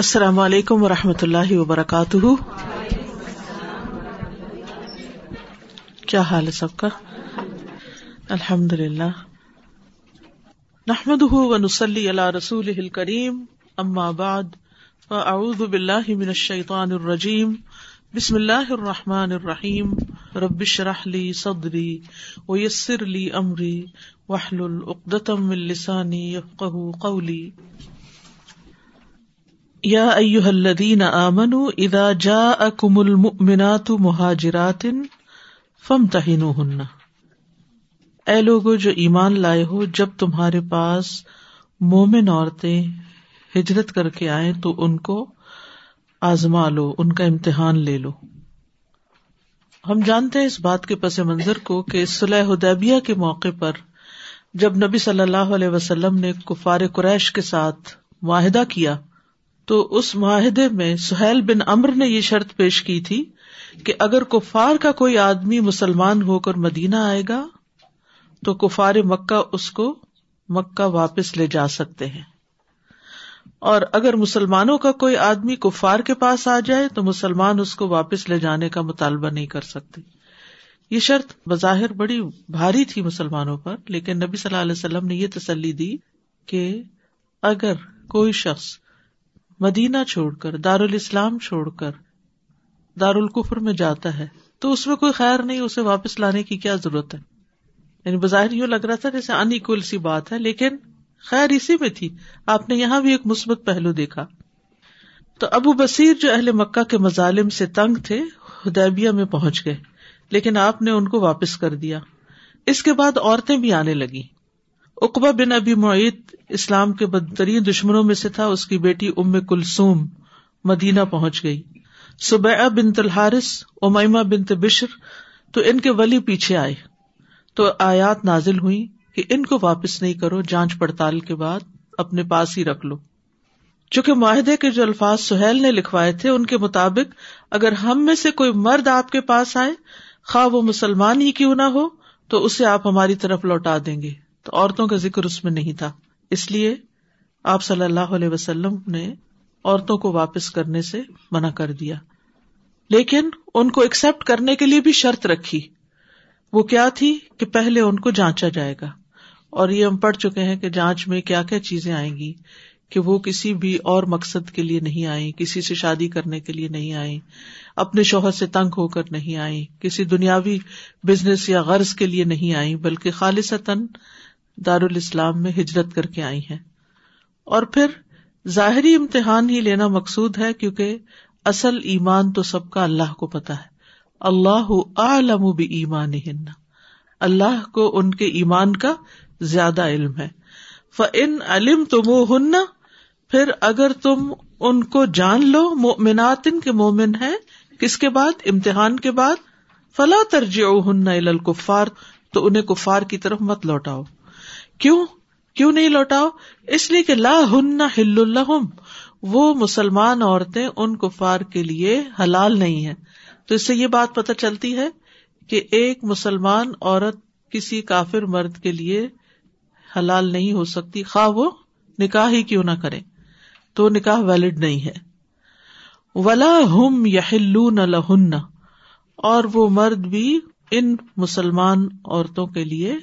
السلام علیکم ورحمۃ اللہ وبرکاتہ. کیا حال ہے سب کا؟ الحمد للہ. نحمده ونصلی علی رسولہ الکریم. اما بعد فاعوذ باللہ من الشیطان الرجیم. بسم اللہ الرحمن الرحیم. رب اشرح لی صدری ویسر لی امری واحلل عقدۃ من لسانی یفقہوا قولی. یا ایہا الذین آمنوا اذا جاءکم المؤمنات مہاجرات فامتحنوہن. اے لوگو جو ایمان لائے ہو، جب تمہارے پاس مومن عورتیں ہجرت کر کے آئیں تو ان کو آزما لو، ان کا امتحان لے لو. ہم جانتے ہیں اس بات کے پس منظر کو کہ صلح حدیبیہ کے موقع پر جب نبی صلی اللہ علیہ وسلم نے کفار قریش کے ساتھ معاہدہ کیا تو اس معاہدے میں سہیل بن عمرو نے یہ شرط پیش کی تھی کہ اگر کفار کا کوئی آدمی مسلمان ہو کر مدینہ آئے گا تو کفار مکہ اس کو مکہ واپس لے جا سکتے ہیں، اور اگر مسلمانوں کا کوئی آدمی کفار کے پاس آ جائے تو مسلمان اس کو واپس لے جانے کا مطالبہ نہیں کر سکتے. یہ شرط بظاہر بڑی بھاری تھی مسلمانوں پر، لیکن نبی صلی اللہ علیہ وسلم نے یہ تسلی دی کہ اگر کوئی شخص مدینہ چھوڑ کر، دارالاسلام چھوڑ کر دارالکفر میں جاتا ہے تو اس میں کوئی خیر نہیں، اسے واپس لانے کی کیا ضرورت ہے. یعنی بظاہر یوں لگ رہا تھا جیسے ان ایکول سی بات ہے، لیکن خیر اسی میں تھی. آپ نے یہاں بھی ایک مثبت پہلو دیکھا. تو ابو بصیر جو اہل مکہ کے مظالم سے تنگ تھے حدیبیہ میں پہنچ گئے، لیکن آپ نے ان کو واپس کر دیا. اس کے بعد عورتیں بھی آنے لگی. عقبہ بن ابی معیط اسلام کے بدترین دشمنوں میں سے تھا، اس کی بیٹی ام کلثوم مدینہ پہنچ گئی. سبیعہ بنت الحارث، امیمہ بنت بشر، تو ان کے ولی پیچھے آئے تو آیات نازل ہوئی کہ ان کو واپس نہیں کرو، جانچ پڑتال کے بعد اپنے پاس ہی رکھ لو. چونکہ معاہدے کے جو الفاظ سہیل نے لکھوائے تھے ان کے مطابق اگر ہم میں سے کوئی مرد آپ کے پاس آئے، خواہ وہ مسلمان ہی کیوں نہ ہو، تو اسے آپ ہماری طرف لوٹا دیں گے. تو عورتوں کا ذکر اس میں نہیں تھا، اس لیے آپ صلی اللہ علیہ وسلم نے عورتوں کو واپس کرنے سے منع کر دیا. لیکن ان کو ایکسپٹ کرنے کے لیے بھی شرط رکھی. وہ کیا تھی کہ پہلے ان کو جانچا جائے گا، اور یہ ہم پڑھ چکے ہیں کہ جانچ میں کیا کیا چیزیں آئیں گی، کہ وہ کسی بھی اور مقصد کے لیے نہیں آئیں، کسی سے شادی کرنے کے لیے نہیں آئیں، اپنے شوہر سے تنگ ہو کر نہیں آئیں، کسی دنیاوی بزنس یا غرض کے لیے نہیں آئیں، بلکہ خالصتاً دارالاسلام میں ہجرت کر کے آئی ہیں. اور پھر ظاہری امتحان ہی لینا مقصود ہے، کیونکہ اصل ایمان تو سب کا اللہ کو پتا ہے. اللہ اعلم بایمانہن، اللہ کو ان کے ایمان کا زیادہ علم ہے. فإن علمتموہن، پھر اگر تم ان کو جان لو مؤمنات، ان کے مومن ہیں، کس کے بعد؟ امتحان کے بعد. فلا ترجعوہن الی الکفار، تو انہیں کفار کی طرف مت لوٹاؤ. کیوں نہیں لوٹاؤ؟ اس لیے کہ لا ہن حل لہم، وہ مسلمان عورتیں ان کفار کے لیے حلال نہیں ہیں. تو اس سے یہ بات پتہ چلتی ہے کہ ایک مسلمان عورت کسی کافر مرد کے لیے حلال نہیں ہو سکتی، خواہ وہ نکاح ہی کیوں نہ کرے، تو نکاح ویلڈ نہیں ہے. ولا ہم یحلون لہن، اور وہ مرد بھی ان مسلمان عورتوں کے لیے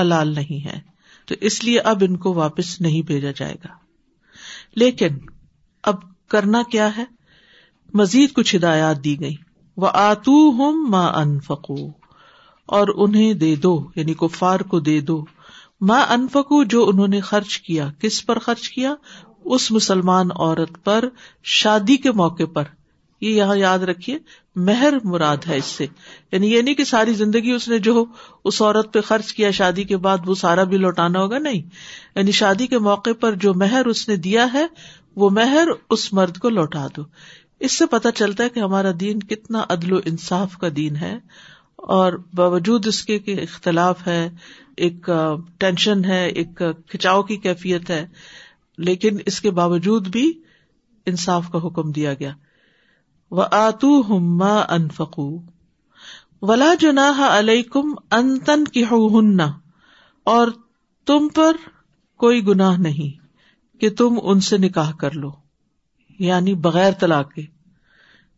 حلال نہیں ہے، تو اس لیے اب ان کو واپس نہیں بھیجا جائے گا. لیکن اب کرنا کیا ہے؟ مزید کچھ ہدایات دی گئی. وآتوہم ما انفقوا، اور انہیں دے دو، یعنی کفار کو دے دو، ما انفقوا، جو انہوں نے خرچ کیا. کس پر خرچ کیا؟ اس مسلمان عورت پر شادی کے موقع پر. یہ یہاں یاد رکھیے مہر مراد ہے اس سے، یعنی یہ نہیں کہ ساری زندگی اس نے جو اس عورت پہ خرچ کیا شادی کے بعد وہ سارا بھی لوٹانا ہوگا، نہیں. یعنی شادی کے موقع پر جو مہر اس نے دیا ہے وہ مہر اس مرد کو لوٹا دو. اس سے پتہ چلتا ہے کہ ہمارا دین کتنا عدل و انصاف کا دین ہے، اور باوجود اس کے کہ اختلاف ہے، ایک ٹینشن ہے، ایک کھچاؤ کی کیفیت ہے، لیکن اس کے باوجود بھی انصاف کا حکم دیا گیا. وآتوہم ما انفقوا ولا جناح علیکم ان تنکحوہن، اور تم پر کوئی گناہ نہیں کہ تم ان سے نکاح کر لو، یعنی بغیر طلاق کے.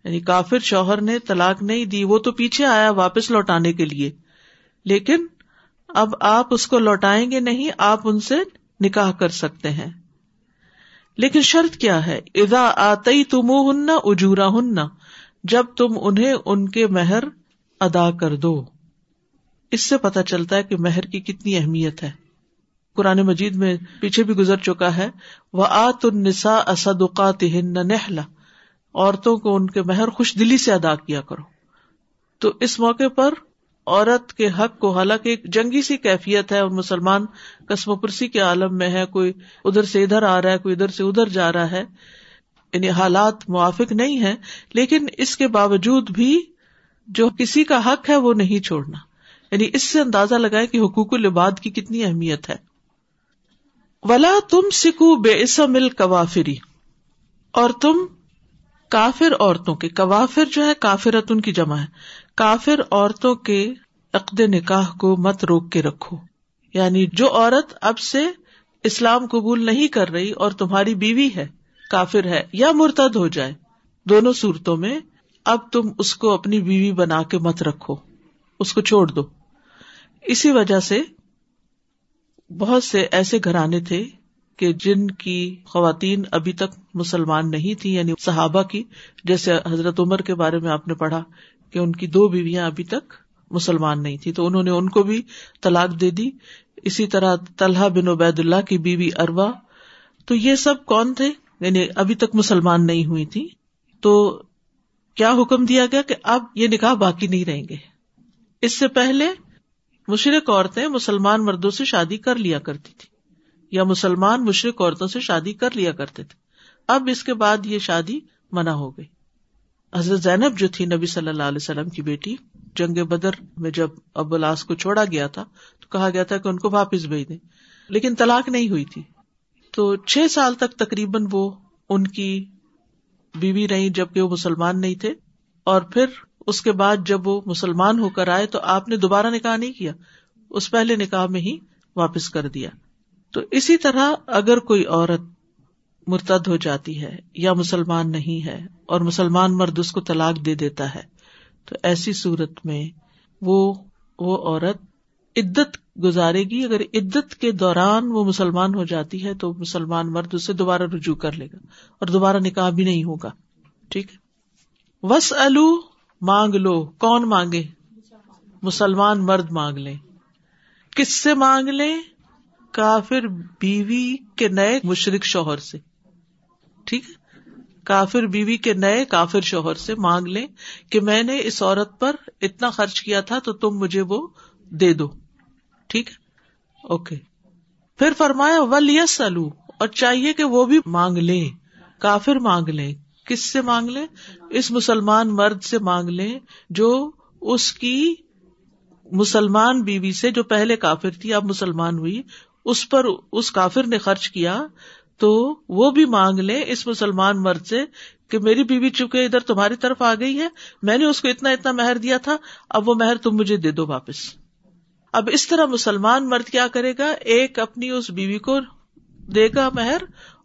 یعنی کافر شوہر نے طلاق نہیں دی، وہ تو پیچھے آیا واپس لوٹانے کے لیے، لیکن اب آپ اس کو لوٹائیں گے نہیں، آپ ان سے نکاح کر سکتے ہیں. لیکن شرط کیا ہے؟ اذا آتیتموہن اجورہن، جب تم انہیں ان کے مہر ادا کر دو. اس سے پتہ چلتا ہے کہ مہر کی کتنی اہمیت ہے. قرآن مجید میں پیچھے بھی گزر چکا ہے، وآتوا النساء صدقاتہن نحلۃ، عورتوں کو ان کے مہر خوش دلی سے ادا کیا کرو. تو اس موقع پر عورت کے حق کو، حالانکہ ایک جنگی سی کیفیت ہے اور مسلمان قسم و پرسی کے عالم میں ہے، کوئی ادھر سے ادھر آ رہا ہے، کوئی ادھر سے ادھر جا رہا ہے، یعنی حالات موافق نہیں ہیں، لیکن اس کے باوجود بھی جو کسی کا حق ہے وہ نہیں چھوڑنا. یعنی اس سے اندازہ لگائیں کہ حقوق العباد کی کتنی اہمیت ہے. ولا تم سکو بِعِصَمِ الْكَوَافِرِ، اور تم کافر عورتوں کے، کوافر جو ہے کافرت ان کی جمع ہے، کافر عورتوں کے عقد نکاح کو مت روک کے رکھو. یعنی جو عورت اب سے اسلام قبول نہیں کر رہی اور تمہاری بیوی ہے، کافر ہے یا مرتد ہو جائے، دونوں صورتوں میں اب تم اس کو اپنی بیوی بنا کے مت رکھو، اس کو چھوڑ دو. اسی وجہ سے بہت سے ایسے گھرانے تھے کہ جن کی خواتین ابھی تک مسلمان نہیں تھی، یعنی صحابہ کی، جیسے حضرت عمر کے بارے میں آپ نے پڑھا کہ ان کی 2 بیویاں ابھی تک مسلمان نہیں تھی، تو انہوں نے ان کو بھی طلاق دے دی. اسی طرح طلحہ بن عبید اللہ کی بیوی اروا. تو یہ سب کون تھے؟ یعنی ابھی تک مسلمان نہیں ہوئی تھی. تو کیا حکم دیا گیا کہ اب یہ نکاح باقی نہیں رہیں گے. اس سے پہلے مشرک عورتیں مسلمان مردوں سے شادی کر لیا کرتی تھی، یا مسلمان مشرک عورتوں سے شادی کر لیا کرتے تھے. اب اس کے بعد یہ شادی منع ہو گئی. حضرت زینب جو تھی نبی صلی اللہ علیہ وسلم کی بیٹی، جنگ بدر میں جب ابو العاص کو چھوڑا گیا تھا تو کہا گیا تھا کہ ان کو واپس بھیج دیں، لیکن طلاق نہیں ہوئی تھی. تو 6 سال تک تقریباً وہ ان کی بیوی رہی جبکہ وہ مسلمان نہیں تھے، اور پھر اس کے بعد جب وہ مسلمان ہو کر آئے تو آپ نے دوبارہ نکاح نہیں کیا، اس پہلے نکاح میں ہی واپس کر دیا. تو اسی طرح اگر کوئی عورت مرتد ہو جاتی ہے یا مسلمان نہیں ہے اور مسلمان مرد اس کو طلاق دے دیتا ہے، تو ایسی صورت میں وہ عورت عدت گزارے گی. اگر عدت کے دوران وہ مسلمان ہو جاتی ہے تو مسلمان مرد اسے دوبارہ رجوع کر لے گا اور دوبارہ نکاح بھی نہیں ہوگا. ٹھیک ہے. وسألو، مانگ لو. کون مانگے؟ مسلمان مرد مانگ لیں. کس سے مانگ لیں؟ کافر بیوی کے نئے مشرک شوہر سے. ٹھیک ہے، کافر بیوی کے نئے کافر شوہر سے مانگ لیں کہ میں نے اس عورت پر اتنا خرچ کیا تھا تو تم مجھے وہ دے دو. ٹھیک ہے، اوکے. پھر فرمایا وَلْيَسْأَلُوا، اور چاہیے کہ وہ بھی مانگ لیں، کافر مانگ لیں. کس سے مانگ لیں؟ اس مسلمان مرد سے مانگ لیں جو اس کی مسلمان بیوی سے، جو پہلے کافر تھی اب مسلمان ہوئی، اس پر اس کافر نے خرچ کیا، تو وہ بھی مانگ لے اس مسلمان مرد سے کہ میری بیوی چونکہ ادھر تمہاری طرف آ گئی ہے، میں نے اس کو اتنا اتنا مہر دیا تھا، اب وہ مہر تم مجھے دے دو واپس. اب اس طرح مسلمان مرد کیا کرے گا؟ ایک اپنی اس بیوی کو دے گا مہر،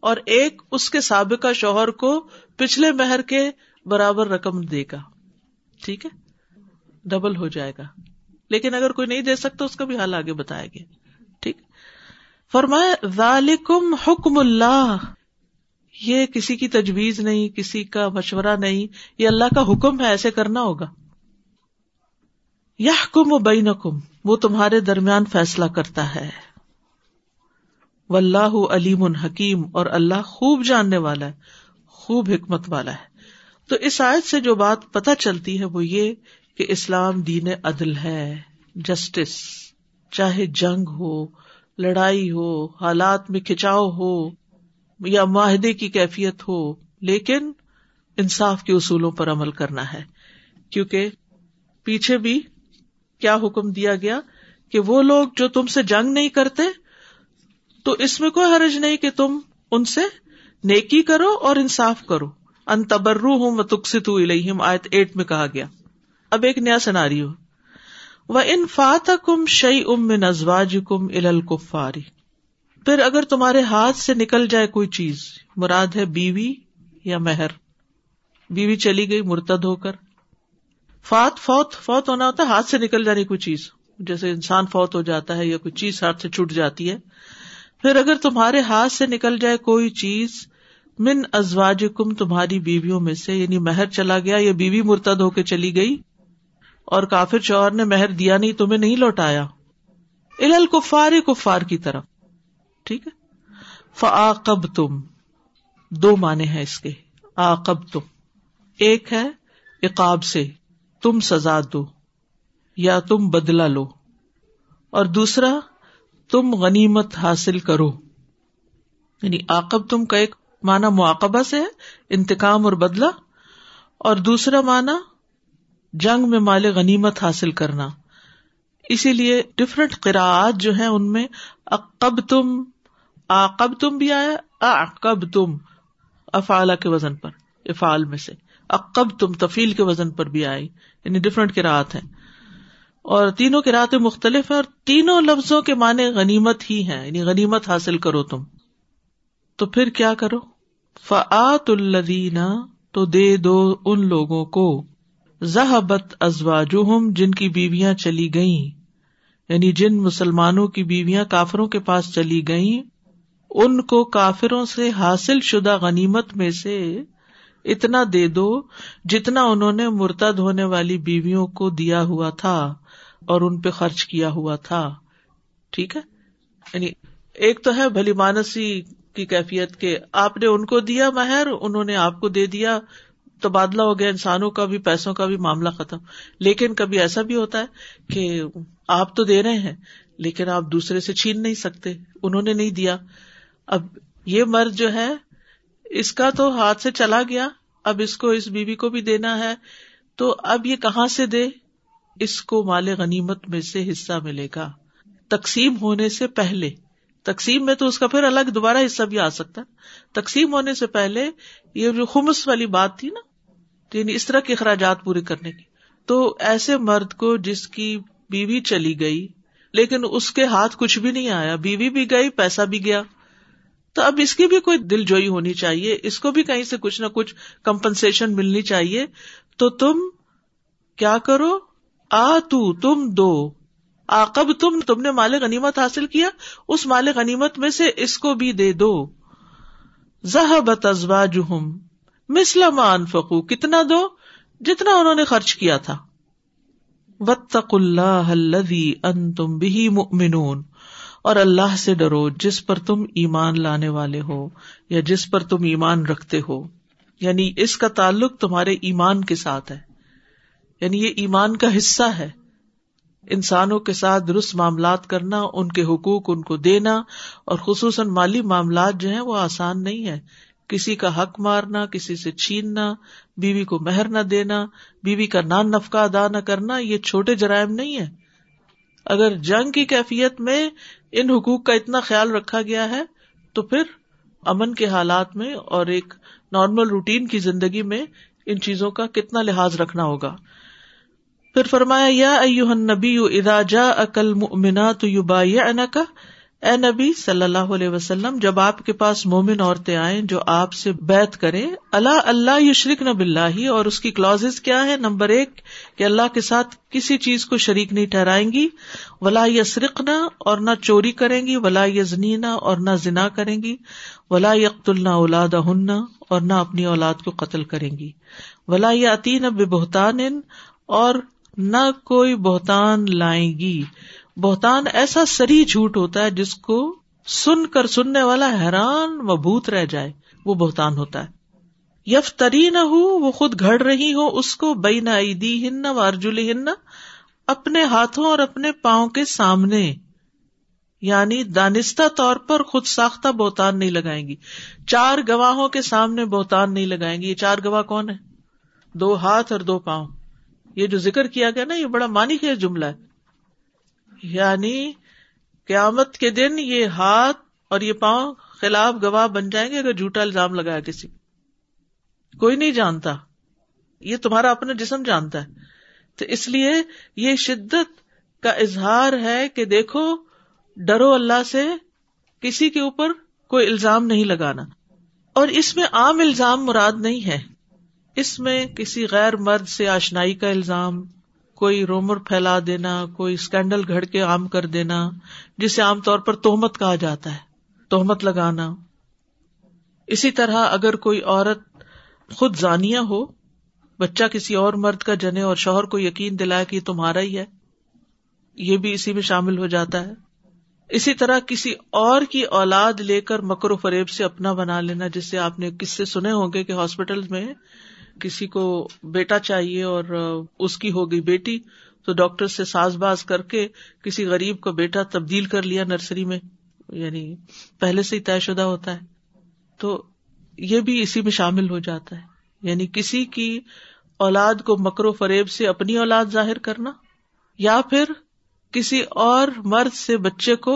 اور ایک اس کے سابقہ شوہر کو پچھلے مہر کے برابر رقم دے گا. ٹھیک ہے، ڈبل ہو جائے گا. لیکن اگر کوئی نہیں دے سکتا اس کا بھی حال آگے بتایا گیا. فرمایا ذالکم حکم اللہ، یہ کسی کی تجویز نہیں، کسی کا مشورہ نہیں، یہ اللہ کا حکم ہے، ایسے کرنا ہوگا. یحکم بینکم، وہ تمہارے درمیان فیصلہ کرتا ہے. واللہ علیم حکیم، اور اللہ خوب جاننے والا ہے، خوب حکمت والا ہے. تو اس آیت سے جو بات پتہ چلتی ہے وہ یہ کہ اسلام دین عدل ہے، جسٹس. چاہے جنگ ہو، لڑائی ہو، حالات میں کھچاؤ ہو، یا معاہدے کی کیفیت ہو، لیکن انصاف کے اصولوں پر عمل کرنا ہے. کیونکہ پیچھے بھی کیا حکم دیا گیا کہ وہ لوگ جو تم سے جنگ نہیں کرتے، تو اس میں کوئی حرج نہیں کہ تم ان سے نیکی کرو اور انصاف کرو. ان تبروہم وتقسطوا الیہم، آیت 8 میں کہا گیا. اب ایک نیا سیناریو. وَإِنْ فَاتَكُمْ شَيْءٌ مِّنْ أَزْوَاجِكُمْ إِلَى الْكُفَّارِ، پھر اگر تمہارے ہاتھ سے نکل جائے کوئی چیز، مراد ہے بیوی یا مہر. بیوی چلی گئی مرتد ہو کر. فوت ہونا ہوتا ہے ہاتھ سے نکل جانے کوئی چیز, جیسے انسان فوت ہو جاتا ہے یا کوئی چیز ہاتھ سے چھوٹ جاتی ہے. پھر اگر تمہارے ہاتھ سے نکل جائے کوئی چیز من ازواجکم تمہاری بیویوں میں سے, یعنی مہر چلا گیا یا بیوی مرتد ہو کے چلی گئی اور کافر شوہر نے مہر دیا نہیں, تمہیں نہیں لوٹایا, الی الکفار کفار کی طرف. ٹھیک ہے. فعاقبتم دو معنی ہیں اس کے. عاقبتم ایک ہے عقاب سے تم سزا دو یا تم بدلہ لو, اور دوسرا تم غنیمت حاصل کرو. یعنی عاقبتم کا ایک معنی معاقبہ سے ہے, انتقام اور بدلہ, اور دوسرا معنی جنگ میں مال غنیمت حاصل کرنا. اسی لیے ڈفرینٹ قراءات جو ہیں ان میں عقبتم, عاقبتم بھی آیا, اعقبتم افعال کے وزن پر, افعال میں سے عقبتم تفعیل کے وزن پر بھی آئی. یعنی ڈفرینٹ قراءات ہیں اور تینوں قراءتیں مختلف ہیں, اور تینوں لفظوں کے معنی غنیمت ہی ہیں, یعنی غنیمت حاصل کرو تم. تو پھر کیا کرو؟ فآتوا الذین, تو دے دو ان لوگوں کو, ذہبت ازواجہم جن کی بیویاں چلی گئیں, یعنی جن مسلمانوں کی بیویاں کافروں کے پاس چلی گئیں, ان کو کافروں سے حاصل شدہ غنیمت میں سے اتنا دے دو جتنا انہوں نے مرتد ہونے والی بیویوں کو دیا ہوا تھا اور ان پہ خرچ کیا ہوا تھا. ٹھیک ہے. یعنی ایک تو ہے بھلی مانسی کی کیفیت کے, آپ نے ان کو دیا مہر, انہوں نے آپ کو دے دیا, تبادلہ ہو گیا انسانوں کا بھی پیسوں کا بھی, معاملہ ختم. لیکن کبھی ایسا بھی ہوتا ہے کہ آپ تو دے رہے ہیں لیکن آپ دوسرے سے چھین نہیں سکتے, انہوں نے نہیں دیا. اب یہ مرد جو ہے اس کا تو ہاتھ سے چلا گیا, اب اس کو اس بیوی کو بھی دینا ہے, تو اب یہ کہاں سے دے؟ اس کو مال غنیمت میں سے حصہ ملے گا تقسیم ہونے سے پہلے. تقسیم میں تو اس کا پھر الگ دوبارہ حصہ بھی آ سکتا ہے, تقسیم ہونے سے پہلے یہ جو خمس والی بات تھی نا, یعنی اس طرح کے اخراجات پورے کرنے کی. تو ایسے مرد کو جس کی بیوی چلی گئی لیکن اس کے ہاتھ کچھ بھی نہیں آیا, بیوی بھی گئی پیسہ بھی گیا, تو اب اس کی بھی کوئی دل جوئی ہونی چاہیے, اس کو بھی کہیں سے کچھ نہ کچھ کمپنسیشن ملنی چاہیے. تو تم کیا کرو؟ تم دو, عاقب تم نے مال غنیمت حاصل کیا, اس مال غنیمت میں سے اس کو بھی دے دو. ذہبت ازواجہم مثل ما انفقوا, کتنا دو جتنا انہوں نے خرچ کیا تھا. واتقوا اللہ الذی انتم بہ مؤمنون, اور اللہ سے ڈرو جس پر تم ایمان لانے والے ہو یا جس پر تم ایمان رکھتے ہو. یعنی اس کا تعلق تمہارے ایمان کے ساتھ ہے, یعنی یہ ایمان کا حصہ ہے, انسانوں کے ساتھ درست معاملات کرنا, ان کے حقوق ان کو دینا, اور خصوصاً مالی معاملات جو ہیں وہ آسان نہیں ہے. کسی کا حق مارنا, کسی سے چھیننا, بیوی کو مہر نہ دینا, بیوی کا نان نفقہ ادا نہ کرنا, یہ چھوٹے جرائم نہیں ہیں. اگر جنگ کی کیفیت میں ان حقوق کا اتنا خیال رکھا گیا ہے تو پھر امن کے حالات میں اور ایک نارمل روٹین کی زندگی میں ان چیزوں کا کتنا لحاظ رکھنا ہوگا. پھر فرمایا یا ایہا النبی اذا جاءک المؤمنات یبایعنک, اے نبی صلی اللہ علیہ وسلم جب آپ کے پاس مومن عورتیں آئیں جو آپ سے بیعت کریں, اللہ یشرکن باللہ, اور اس کی کلازز کیا ہے؟ نمبر 1 کہ اللہ کے ساتھ کسی چیز کو شریک نہیں ٹھہرائیں گی, ولا یسرقن, اور نہ چوری کریں گی, ولا یزنین, اور نہ زنا کریں گی, ولا یقتلن اولادہن, اور نہ اپنی اولاد کو قتل کریں گی, ولا یاتین ببہتان, اور نہ کوئی بہتان لائیں گی. بہتان ایسا صریح جھوٹ ہوتا ہے جس کو سن کر سننے والا حیران مبہوت رہ جائے, وہ بہتان ہوتا ہے. یفترینہ, وہ خود گھڑ رہی ہو اس کو, بین ایدیہن وارجلہن, اپنے ہاتھوں اور اپنے پاؤں کے سامنے, یعنی دانستہ طور پر خود ساختہ بہتان نہیں لگائیں گی, 4 گواہوں کے سامنے بہتان نہیں لگائیں گی. یہ 4 گواہ کون ہیں؟ 2 ہاتھ اور 2 پاؤں. یہ جو ذکر کیا گیا نا یہ بڑا معنی خیز جملہ ہے, یعنی قیامت کے دن یہ ہاتھ اور یہ پاؤں خلاف گواہ بن جائیں گے اگر جھوٹا الزام لگایا کسی, کوئی نہیں جانتا, یہ تمہارا اپنا جسم جانتا ہے. تو اس لیے یہ شدت کا اظہار ہے کہ دیکھو ڈرو اللہ سے, کسی کے اوپر کوئی الزام نہیں لگانا. اور اس میں عام الزام مراد نہیں ہے، اس میں کسی غیر مرد سے آشنائی کا الزام، کوئی رومر پھیلا دینا، کوئی اسکینڈل گھڑ کے عام کر دینا، جسے عام طور پر تہمت کہا جاتا ہے، تہمت لگانا۔ اسی طرح اگر کوئی عورت خود زانیہ ہو، بچہ کسی اور مرد کا جنے اور شوہر کو یقین دلائے کہ یہ تمہارا ہی ہے، یہ بھی اسی میں شامل ہو جاتا ہے۔ اسی طرح کسی اور کی اولاد لے کر مکر و فریب سے اپنا بنا لینا، جس سے آپ نے قصے سنے ہوں گے کہ ہاسپٹل میں کسی کو بیٹا چاہیے اور اس کی ہو گئی بیٹی، تو ڈاکٹر سے ساز باز کر کے کسی غریب کو بیٹا تبدیل کر لیا نرسری میں، یعنی پہلے سے ہی طے شدہ ہوتا ہے، تو یہ بھی اسی میں شامل ہو جاتا ہے۔ یعنی کسی کی اولاد کو مکر و فریب سے اپنی اولاد ظاہر کرنا، یا پھر کسی اور مرد سے بچے کو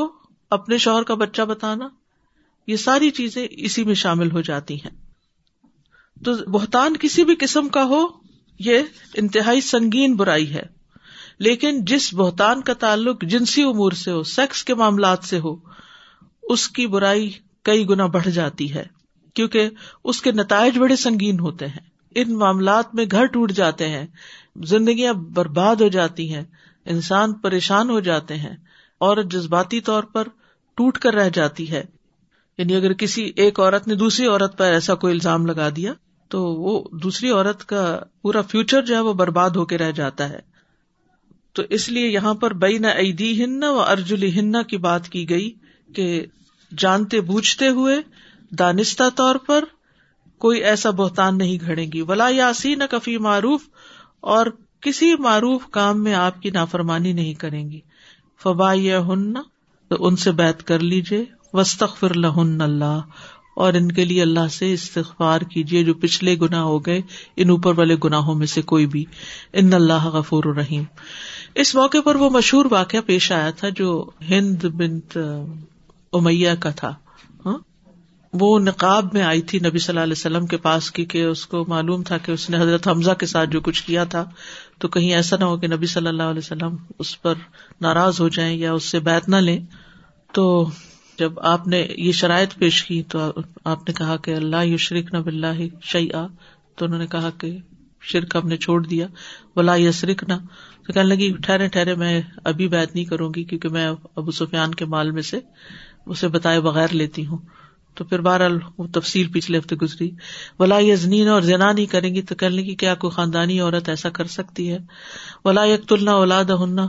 اپنے شوہر کا بچہ بتانا، یہ ساری چیزیں اسی میں شامل ہو جاتی ہیں۔ تو بہتان کسی بھی قسم کا ہو، یہ انتہائی سنگین برائی ہے، لیکن جس بہتان کا تعلق جنسی امور سے ہو، سیکس کے معاملات سے ہو، اس کی برائی کئی گنا بڑھ جاتی ہے، کیونکہ اس کے نتائج بڑے سنگین ہوتے ہیں۔ ان معاملات میں گھر ٹوٹ جاتے ہیں، زندگیاں برباد ہو جاتی ہیں، انسان پریشان ہو جاتے ہیں، اور جذباتی طور پر ٹوٹ کر رہ جاتی ہے۔ یعنی اگر کسی ایک عورت نے دوسری عورت پر ایسا کوئی الزام لگا دیا، تو وہ دوسری عورت کا پورا فیوچر جو ہے وہ برباد ہو کے رہ جاتا ہے۔ تو اس لیے یہاں پر بین ایدیہن و ارجلہن کی بات کی گئی کہ جانتے بوجھتے ہوئے دانستہ طور پر کوئی ایسا بہتان نہیں گھڑیں گی۔ ولا یعصینک فی معروف، اور کسی معروف کام میں آپ کی نافرمانی نہیں کریں گی۔ فبایعہن، تو ان سے بیعت کر لیجئے۔ واستغفر لہن اللہ، اور ان کے لیے اللہ سے استغفار کیجئے، جو پچھلے گناہ ہو گئے، ان اوپر والے گناہوں میں سے کوئی بھی۔ ان اللہ غفور رحیم۔ اس موقع پر وہ مشہور واقعہ پیش آیا تھا جو ہند بنت امیہ کا تھا۔ وہ نقاب میں آئی تھی نبی صلی اللہ علیہ وسلم کے پاس کہ اس کو معلوم تھا کہ اس نے حضرت حمزہ کے ساتھ جو کچھ کیا تھا، تو کہیں ایسا نہ ہو کہ نبی صلی اللہ علیہ وسلم اس پر ناراض ہو جائیں یا اس سے بیعت نہ لیں۔ تو جب آپ نے یہ شرائط پیش کی تو آپ نے کہا کہ اللہ یشرکن باللہ شیئا، تو انہوں نے کہا کہ شرک ہم نے چھوڑ دیا۔ ولا یسرکن، تو کہنے لگی ٹھہرے ٹھہرے، میں ابھی بیعت نہیں کروں گی، کیونکہ میں ابو سفیان کے مال میں سے اسے بتائے بغیر لیتی ہوں۔ تو پھر بہرحال وہ تفصیل پچھلے ہفتے گزری۔ ولا یزنین، اور زنا نہیں کریں گی، تو کہنے کی کیا کوئی خاندانی عورت ایسا کر سکتی ہے؟ ولا یقتلن اولادہن،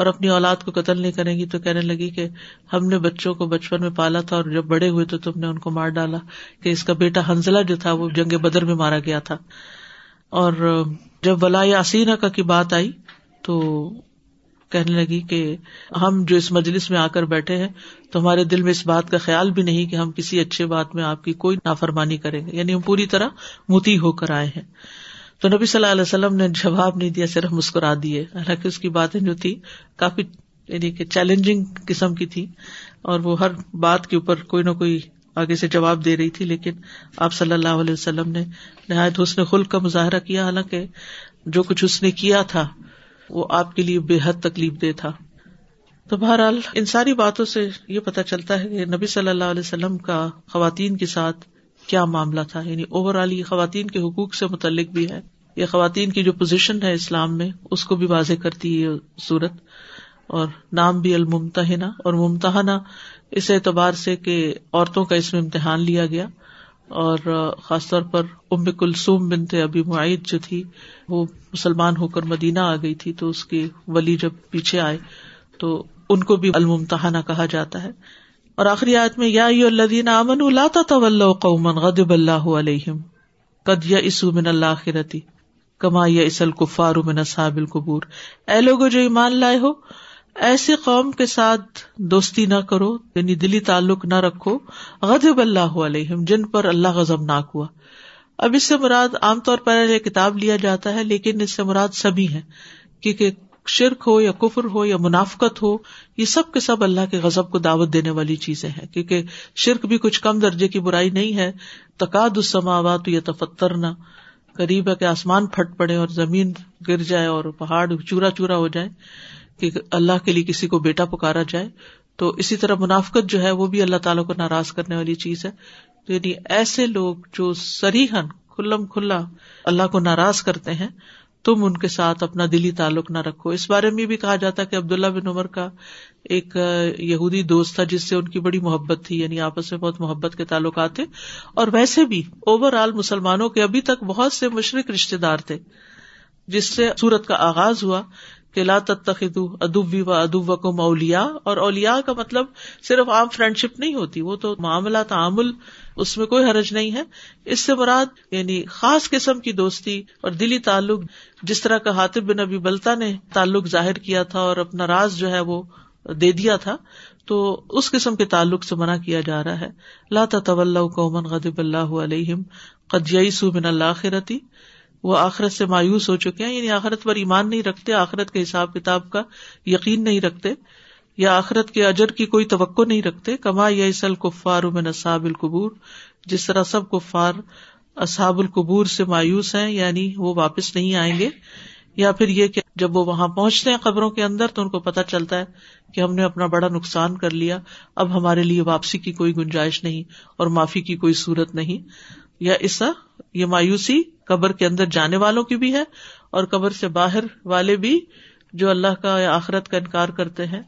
اور اپنی اولاد کو قتل نہیں کریں گی، تو کہنے لگی کہ ہم نے بچوں کو بچپن میں پالا تھا اور جب بڑے ہوئے تو تم نے ان کو مار ڈالا، کہ اس کا بیٹا حنزلہ جو تھا وہ جنگ بدر میں مارا گیا تھا۔ اور جب ولا یاسینہ کی بات آئی تو کہنے لگی کہ ہم جو اس مجلس میں آ کر بیٹھے ہیں تو ہمارے دل میں اس بات کا خیال بھی نہیں کہ ہم کسی اچھے بات میں آپ کی کوئی نافرمانی کریں گے، یعنی ہم پوری طرح مطیع ہو کر آئے ہیں۔ تو نبی صلی اللہ علیہ وسلم نے جواب نہیں دیا، صرف مسکرا دیے، حالانکہ اس کی باتیں جو تھی کافی یعنی کہ چیلنجنگ قسم کی تھی، اور وہ ہر بات کے اوپر کوئی نہ کوئی آگے سے جواب دے رہی تھی، لیکن آپ صلی اللہ علیہ وسلم نے نہایت حسن خلق کا مظاہرہ کیا، حالانکہ جو کچھ اس نے کیا تھا وہ آپ کے لیے بے حد تکلیف دہ تھا۔ تو بہرحال ان ساری باتوں سے یہ پتہ چلتا ہے کہ نبی صلی اللہ علیہ وسلم کا خواتین کے ساتھ کیا معاملہ تھا، یعنی اوورآل یہ خواتین کے حقوق سے متعلق بھی ہے، یہ خواتین کی جو پوزیشن ہے اسلام میں اس کو بھی واضح کرتی ہے صورت۔ اور نام بھی الممتحنہ اور ممتحنہ اس اعتبار سے کہ عورتوں کا اس میں امتحان لیا گیا، اور خاص طور پر ام کلثوم بنت ابی معید جو تھی وہ مسلمان ہو کر مدینہ آ گئی تھی، تو اس کے ولی جب پیچھے آئے تو ان کو بھی الممتحنہ کہا جاتا ہے۔ اور آخری آیت میں یا ایھا الذین آمنوا لا تتولوا قوما غضب اللہ علیہم قد یئسوا من الآخرۃ کما یئس الکفار من اصحاب القبور۔ اے لوگو جو ایمان لائے ہو، ایسی قوم کے ساتھ دوستی نہ کرو، یعنی دلی تعلق نہ رکھو، غضب اللہ علیہم، جن پر اللہ غضبناک ہوا۔ اب اس سے مراد عام طور پر یہ کتاب لیا جاتا ہے، لیکن اس سے مراد سبھی ہیں، کیونکہ شرک ہو یا کفر ہو یا منافقت ہو، یہ سب کے سب اللہ کے غضب کو دعوت دینے والی چیزیں ہیں، کیونکہ شرک بھی کچھ کم درجے کی برائی نہیں ہے۔ تکاد السماوات یتفطرن، قریب ہے کہ آسمان پھٹ پڑے اور زمین گر جائے اور پہاڑ چورا چورا ہو جائے کہ اللہ کے لیے کسی کو بیٹا پکارا جائے تو اسی طرح منافقت جو ہے وہ بھی اللہ تعالیٰ کو ناراض کرنے والی چیز ہے. یعنی ایسے لوگ جو صریحاً کھلم کھلا اللہ کو ناراض کرتے ہیں تم ان کے ساتھ اپنا دلی تعلق نہ رکھو. اس بارے میں بھی کہا جاتا کہ عبداللہ بن عمر کا ایک یہودی دوست تھا جس سے ان کی بڑی محبت تھی, یعنی آپس میں بہت محبت کے تعلقات تھے. اور ویسے بھی اوور آل مسلمانوں کے ابھی تک بہت سے مشرک رشتے دار تھے, جس سے سورت کا آغاز ہوا کہ لا تتخذوا عدوی و عدوکم اولیاء. اور اولیاء کا مطلب صرف عام فرینڈشپ نہیں ہوتی, وہ تو معاملہ تعامل اس میں کوئی حرج نہیں ہے. اس سے مراد یعنی خاص قسم کی دوستی اور دلی تعلق, جس طرح کا حاطب بن ابی بلتہ نے تعلق ظاہر کیا تھا اور اپنا راز جو ہے وہ دے دیا تھا, تو اس قسم کے تعلق سے منع کیا جا رہا ہے. لا تتولوا قوما غضب اللہ علیہم قد یئسوا من الآخرۃ, وہ آخرت سے مایوس ہو چکے ہیں, یعنی آخرت پر ایمان نہیں رکھتے, آخرت کے حساب کتاب کا یقین نہیں رکھتے یا آخرت کے اجر کی کوئی توقع نہیں رکھتے. کما یئس الکفار من اصحاب القبور, جس طرح سب کفار اصحاب القبور سے مایوس ہیں, یعنی وہ واپس نہیں آئیں گے. یا پھر یہ کہ جب وہ وہاں پہنچتے ہیں قبروں کے اندر تو ان کو پتہ چلتا ہے کہ ہم نے اپنا بڑا نقصان کر لیا, اب ہمارے لیے واپسی کی کوئی گنجائش نہیں اور معافی کی کوئی صورت نہیں. یا ایسا یہ مایوسی قبر کے اندر جانے والوں کی بھی ہے, اور قبر سے باہر والے بھی جو اللہ کا یا آخرت کا انکار کرتے ہیں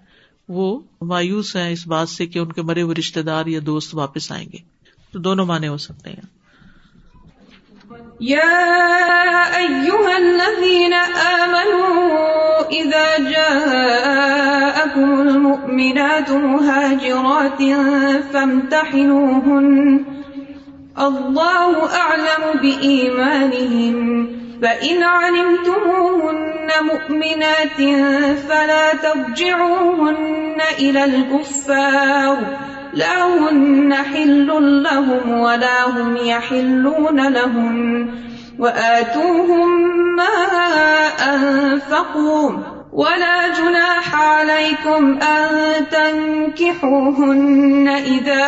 وہ مایوس ہیں اس بات سے کہ ان کے مرے ہوئے رشتے دار یا دوست واپس آئیں گے. تو دونوں معنی ہو سکتے ہیں. یا ایھا الذین آمنوا اذا جاءکم المؤمنات مہاجرات فامتحنوہن اللہ اعلم بإیمانہن فإن علمتموہن مؤمنات فلا ترجعوہن إلی الکفار لا ہن حل لہم ولا ہم یحلون لہم وآتوہم ما انفقوا ولا جناح عليكم أن تنكحوهن إذا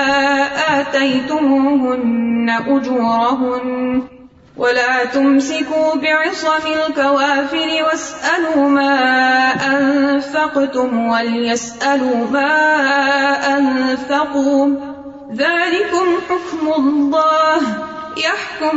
آتيتموهن أجورهن ولا تمسكوا بعصم الكوافر واسألوا ما أنفقتم وليسألوا ما أنفقوا ذلكم حكم الله يحكم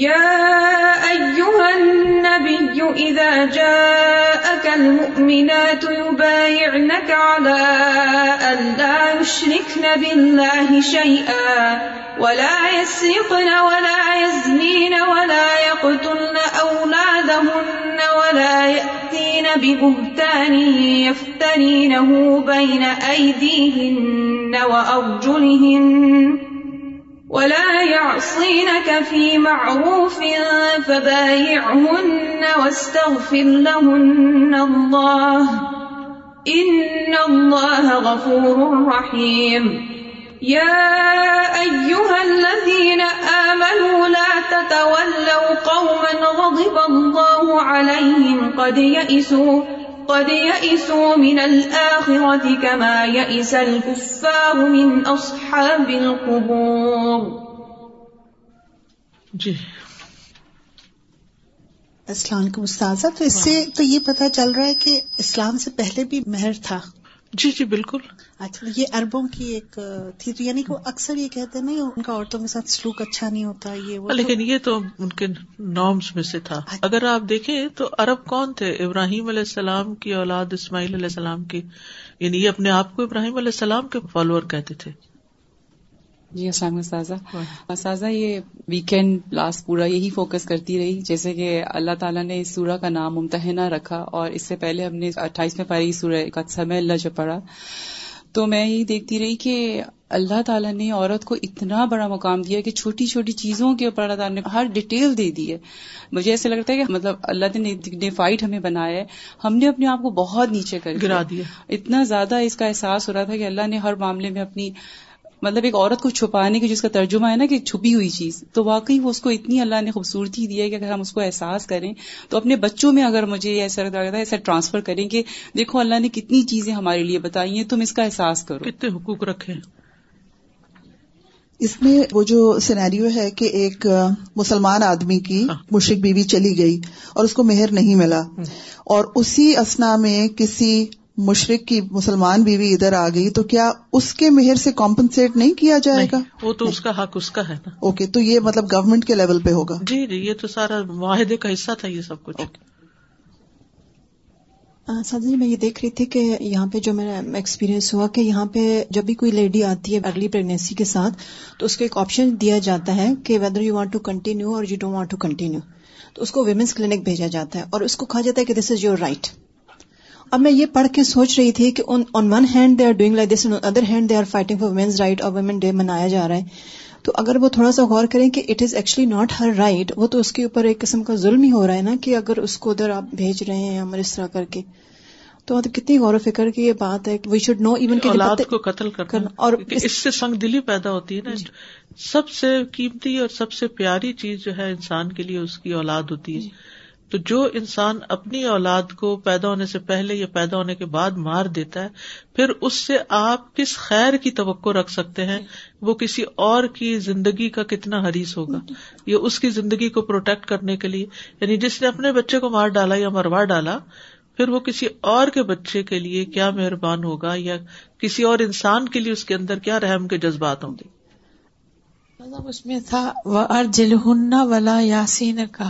يا أيها النبي إذا جاءك المؤمنات يبايعنك على أن لا يشركن بالله شيئا ولا يسرقن ولا يزنين ولا يقتلن أولادهن ولا يأتين ببهتان يفترينه بين أيديهن وأرجلهن ولا يعصينك في معروف فبايعهن واستغفر لهن الله إن الله غفور رحيم. يا أيها الذين آمنوا لا تتولوا قوما غضب الله عليهم قد يئسوا من الآخرة كما يئس الكفار من أصحاب القبور. جی السلام علیکم استاذہ. تو اس سے تو یہ پتہ چل رہا ہے کہ اسلام سے پہلے بھی مہر تھا. جی جی بالکل. اچھا یہ عربوں کی ایک تھی, تو یعنی کہ وہ اکثر یہ کہتے ہیں نا ان کا عورتوں کے ساتھ سلوک اچھا نہیں ہوتا یہ وہ, لیکن یہ تو ان کے نارمز میں سے تھا. اگر آپ دیکھیں تو عرب کون تھے؟ ابراہیم علیہ السلام کی اولاد اسماعیل علیہ السلام کی, یعنی یہ اپنے آپ کو ابراہیم علیہ السلام کے فالوور کہتے تھے. جی السلام علیکم اساتذہ. یہ ویکینڈ لاسٹ پورا یہی فوکس کرتی رہی, جیسے کہ اللہ تعالیٰ نے اس سورہ کا نام ممتحنہ رکھا, اور اس سے پہلے ہم نے 28 پاری سورہ کا سمع اللہ جب پڑھا, تو میں یہی دیکھتی رہی کہ اللہ تعالیٰ نے عورت کو اتنا بڑا مقام دیا کہ چھوٹی چھوٹی چیزوں کے اوپر اللہ تعالیٰ نے ہر ڈیٹیل دے دی ہے. مجھے ایسا لگتا ہے کہ مطلب اللہ نے ڈیفائڈ ہمیں بنایا ہے, ہم نے اپنے آپ کو بہت نیچے کر گرا دیا. اتنا زیادہ اس کا احساس ہو رہا تھا کہ اللہ نے ہر معاملے میں اپنی مطلب ایک عورت کو چھپانے کی جس کا ترجمہ ہے نا کہ چھپی ہوئی چیز، تو واقعی وہ اس کو اتنی اللہ نے خوبصورتی دی ہے کہ اگر ہم اس کو احساس کریں تو اپنے بچوں میں اگر مجھے ایسا لگتا ہے ایسا ٹرانسفر کریں کہ دیکھو اللہ نے کتنی چیزیں ہمارے لیے بتائی ہیں، تم اس کا احساس کرو، کتنے حقوق رکھے. اس میں وہ جو سینیریو ہے کہ ایک مسلمان آدمی کی مشرک بیوی چلی گئی اور اس کو مہر نہیں ملا، اور اسی اثنا میں کسی مشرک کی مسلمان بیوی ادھر آ گئی، تو کیا اس کے مہر سے کمپنسیٹ نہیں کیا جائے گا؟ وہ تو اس کا حق اس کا ہے نا. اوکے، تو یہ مطلب گورنمنٹ کے لیول پہ ہوگا. جی جی، یہ تو سارا معاہدے کا حصہ تھا یہ سب کچھ. سادہ جی، میں یہ دیکھ رہی تھی کہ یہاں پہ جو میرا ایکسپیرینس ہوا کہ یہاں پہ جب بھی کوئی لیڈی آتی ہے ارلی پریگنینسی کے ساتھ تو اس کو ایک آپشن دیا جاتا ہے کہ whether you want to continue اور you don't want to continue, تو اس کو ویمنس کلینک بھیجا جاتا ہے اور اس کو کہا جاتا ہے کہ دس از یور رائٹ. اب میں یہ پڑھ کے سوچ رہی تھی کہ on one hand they are doing like this, on other hand they are fighting for women's right, اور ویمن ڈے منایا جا رہا ہے. تو اگر وہ تھوڑا سا غور کریں کہ it is actually not her right, وہ تو اس کے اوپر ایک قسم کا ظلم ہی ہو رہا ہے نا، کہ اگر اس کو ادھر آپ بھیج رہے ہیں ہم اس طرح کر کے، تو کتنی غور و فکر کی یہ بات ہے. وی شوڈ نو ایون کہ اولاد کو قتل کرنا، اور اس سے سنگ دلی پیدا ہوتی ہے نا. سب سے قیمتی اور سب سے پیاری چیز جو ہے انسان کے لیے اس کی اولاد ہوتی ہے، تو جو انسان اپنی اولاد کو پیدا ہونے سے پہلے یا پیدا ہونے کے بعد مار دیتا ہے، پھر اس سے آپ کس خیر کی توقع رکھ سکتے ہیں؟ وہ کسی اور کی زندگی کا کتنا حریص ہوگا، یا اس کی زندگی کو پروٹیکٹ کرنے کے لیے. یعنی جس نے اپنے بچے کو مار ڈالا یا مروا ڈالا، پھر وہ کسی اور کے بچے کے لیے کیا مہربان ہوگا، یا کسی اور انسان کے لیے اس کے اندر کیا رحم کے جذبات ہوں گے. اس میں تھا وَأَرْجِلْهُنَّ وَلَا يَعْصِينَ کا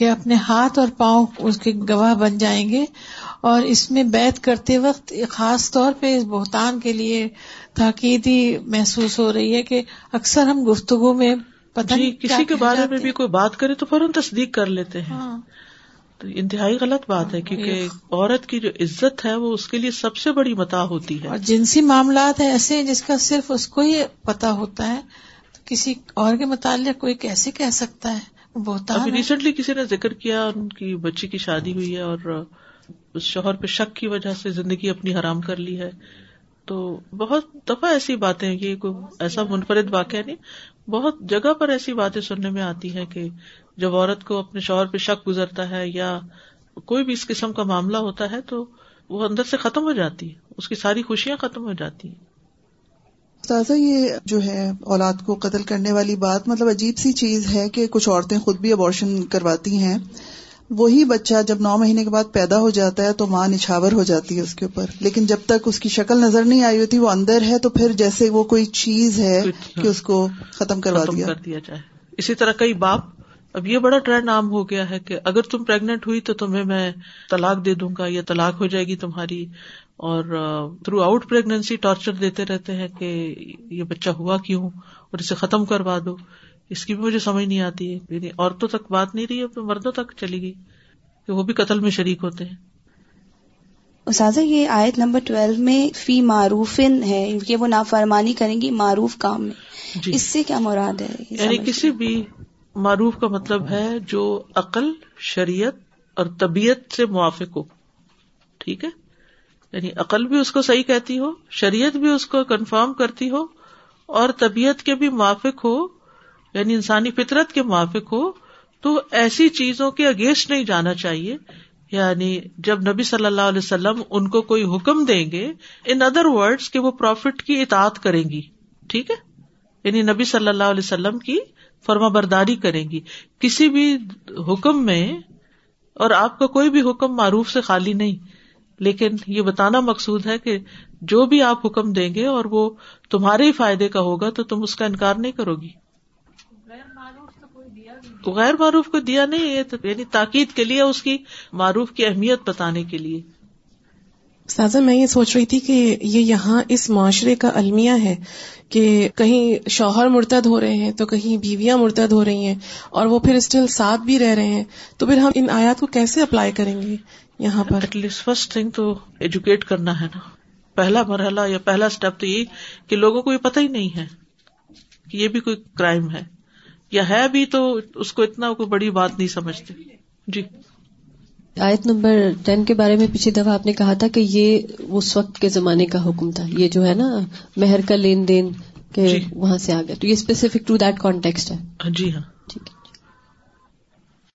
کہ اپنے ہاتھ اور پاؤں اس کے گواہ بن جائیں گے. اور اس میں بیعت کرتے وقت خاص طور پہ اس بہتان کے لیے تاکید ہی محسوس ہو رہی ہے کہ اکثر ہم گفتگو میں پتہ نہیں کسی کے بارے میں بھی کوئی بات کرے تو فوراً تصدیق کر لیتے ہیں. تو انتہائی غلط بات ہے، کیونکہ عورت کی جو عزت ہے وہ اس کے لیے سب سے بڑی متاع ہوتی ہے. اور جنسی معاملات ایسے جس کا صرف اس کو ہی پتہ ہوتا ہے، کسی اور کے متعلق کوئی کیسے کہہ سکتا ہے. ابھی ریسنٹلی کسی نے ذکر کیا، ان کی بچی کی شادی ہوئی ہے اور اس شوہر پہ شک کی وجہ سے زندگی اپنی حرام کر لی ہے. تو بہت دفعہ ایسی باتیں، یہ کوئی ایسا منفرد واقعہ نہیں، بہت جگہ پر ایسی باتیں سننے میں آتی ہیں کہ جب عورت کو اپنے شوہر پہ شک گزرتا ہے یا کوئی بھی اس قسم کا معاملہ ہوتا ہے تو وہ اندر سے ختم ہو جاتی ہے، اس کی ساری خوشیاں ختم ہو جاتی ہیں. تازہ یہ جو ہے اولاد کو قتل کرنے والی بات مطلب عجیب سی چیز ہے کہ کچھ عورتیں خود بھی ابارشن کرواتی ہیں. وہی بچہ جب 9 مہینے کے بعد پیدا ہو جاتا ہے تو ماں نچھاور ہو جاتی ہے اس کے اوپر، لیکن جب تک اس کی شکل نظر نہیں آئی ہوتی وہ اندر ہے، تو پھر جیسے وہ کوئی چیز ہے کہ اس کو ختم کروا دیا جائے. اسی طرح کئی باپ، اب یہ بڑا ٹرینڈ عام ہو گیا ہے کہ اگر تم پریگنٹ ہوئی تو تمہیں میں طلاق دے دوں گا یا طلاق ہو جائے گی تمہاری، اور تھرو آؤٹ پریگنینسی ٹارچر دیتے رہتے ہیں کہ یہ بچہ ہوا کیوں اور اسے ختم کروا دو. اس کی بھی مجھے سمجھ نہیں آتی ہے، یعنی عورتوں تک بات نہیں رہی اب تو مردوں تک چلی گئی کہ وہ بھی قتل میں شریک ہوتے ہیں. اساتذہ یہ آیت نمبر 12 میں فی معروفن ہے کہ وہ نافرمانی کریں گی معروف کام میں، جی. اس سے کیا مراد ہے؟ یعنی کسی بھی معروف کا مطلب ہے جو عقل، شریعت اور طبیعت سے موافق ہو. ٹھیک ہے، یعنی عقل بھی اس کو صحیح کہتی ہو، شریعت بھی اس کو کنفرم کرتی ہو، اور طبیعت کے بھی موافق ہو، یعنی انسانی فطرت کے موافق ہو. تو ایسی چیزوں کے اگینسٹ نہیں جانا چاہیے. یعنی جب نبی صلی اللہ علیہ وسلم ان کو کوئی حکم دیں گے، ان ادر ورڈز کہ وہ پروفٹ کی اطاعت کریں گی. ٹھیک ہے، یعنی نبی صلی اللہ علیہ وسلم کی فرما برداری کریں گی کسی بھی حکم میں. اور آپ کا کوئی بھی حکم معروف سے خالی نہیں، لیکن یہ بتانا مقصود ہے کہ جو بھی آپ حکم دیں گے اور وہ تمہارے ہی فائدے کا ہوگا تو تم اس کا انکار نہیں کرو گی. غیر معروف کو دیا نہیں ہے، یعنی تاکید کے لیے، اس کی معروف کی اہمیت بتانے کے لیے. سازہ میں یہ سوچ رہی تھی کہ یہ یہاں اس معاشرے کا المیہ ہے کہ کہیں شوہر مرتد ہو رہے ہیں تو کہیں بیویاں مرتد ہو رہی ہیں، اور وہ پھر اسٹل ساتھ بھی رہ رہے ہیں. تو پھر ہم ان آیات کو کیسے اپلائی کریں گے؟ یہاں پر ایٹ لیسٹ فرسٹ تھنگ تو ایجوکیٹ کرنا ہے نا. پہلا مرحلہ یا پہلا اسٹیپ تو یہ کہ لوگوں کو یہ پتہ ہی نہیں ہے کہ یہ بھی کوئی کرائم ہے، یا ہے بھی تو اس کو اتنا کوئی بڑی بات نہیں سمجھتے. جی، آیت نمبر 10 کے بارے میں پچھلی دفعہ آپ نے کہا تھا کہ یہ اس وقت کے زمانے کا حکم تھا، یہ جو ہے نا مہر کا لین دین کہ وہاں سے آ گیا، تو یہ اسپیسیفک ٹو دیٹ کانٹیکسٹ ہے. جی ہاں ٹھیک ہے.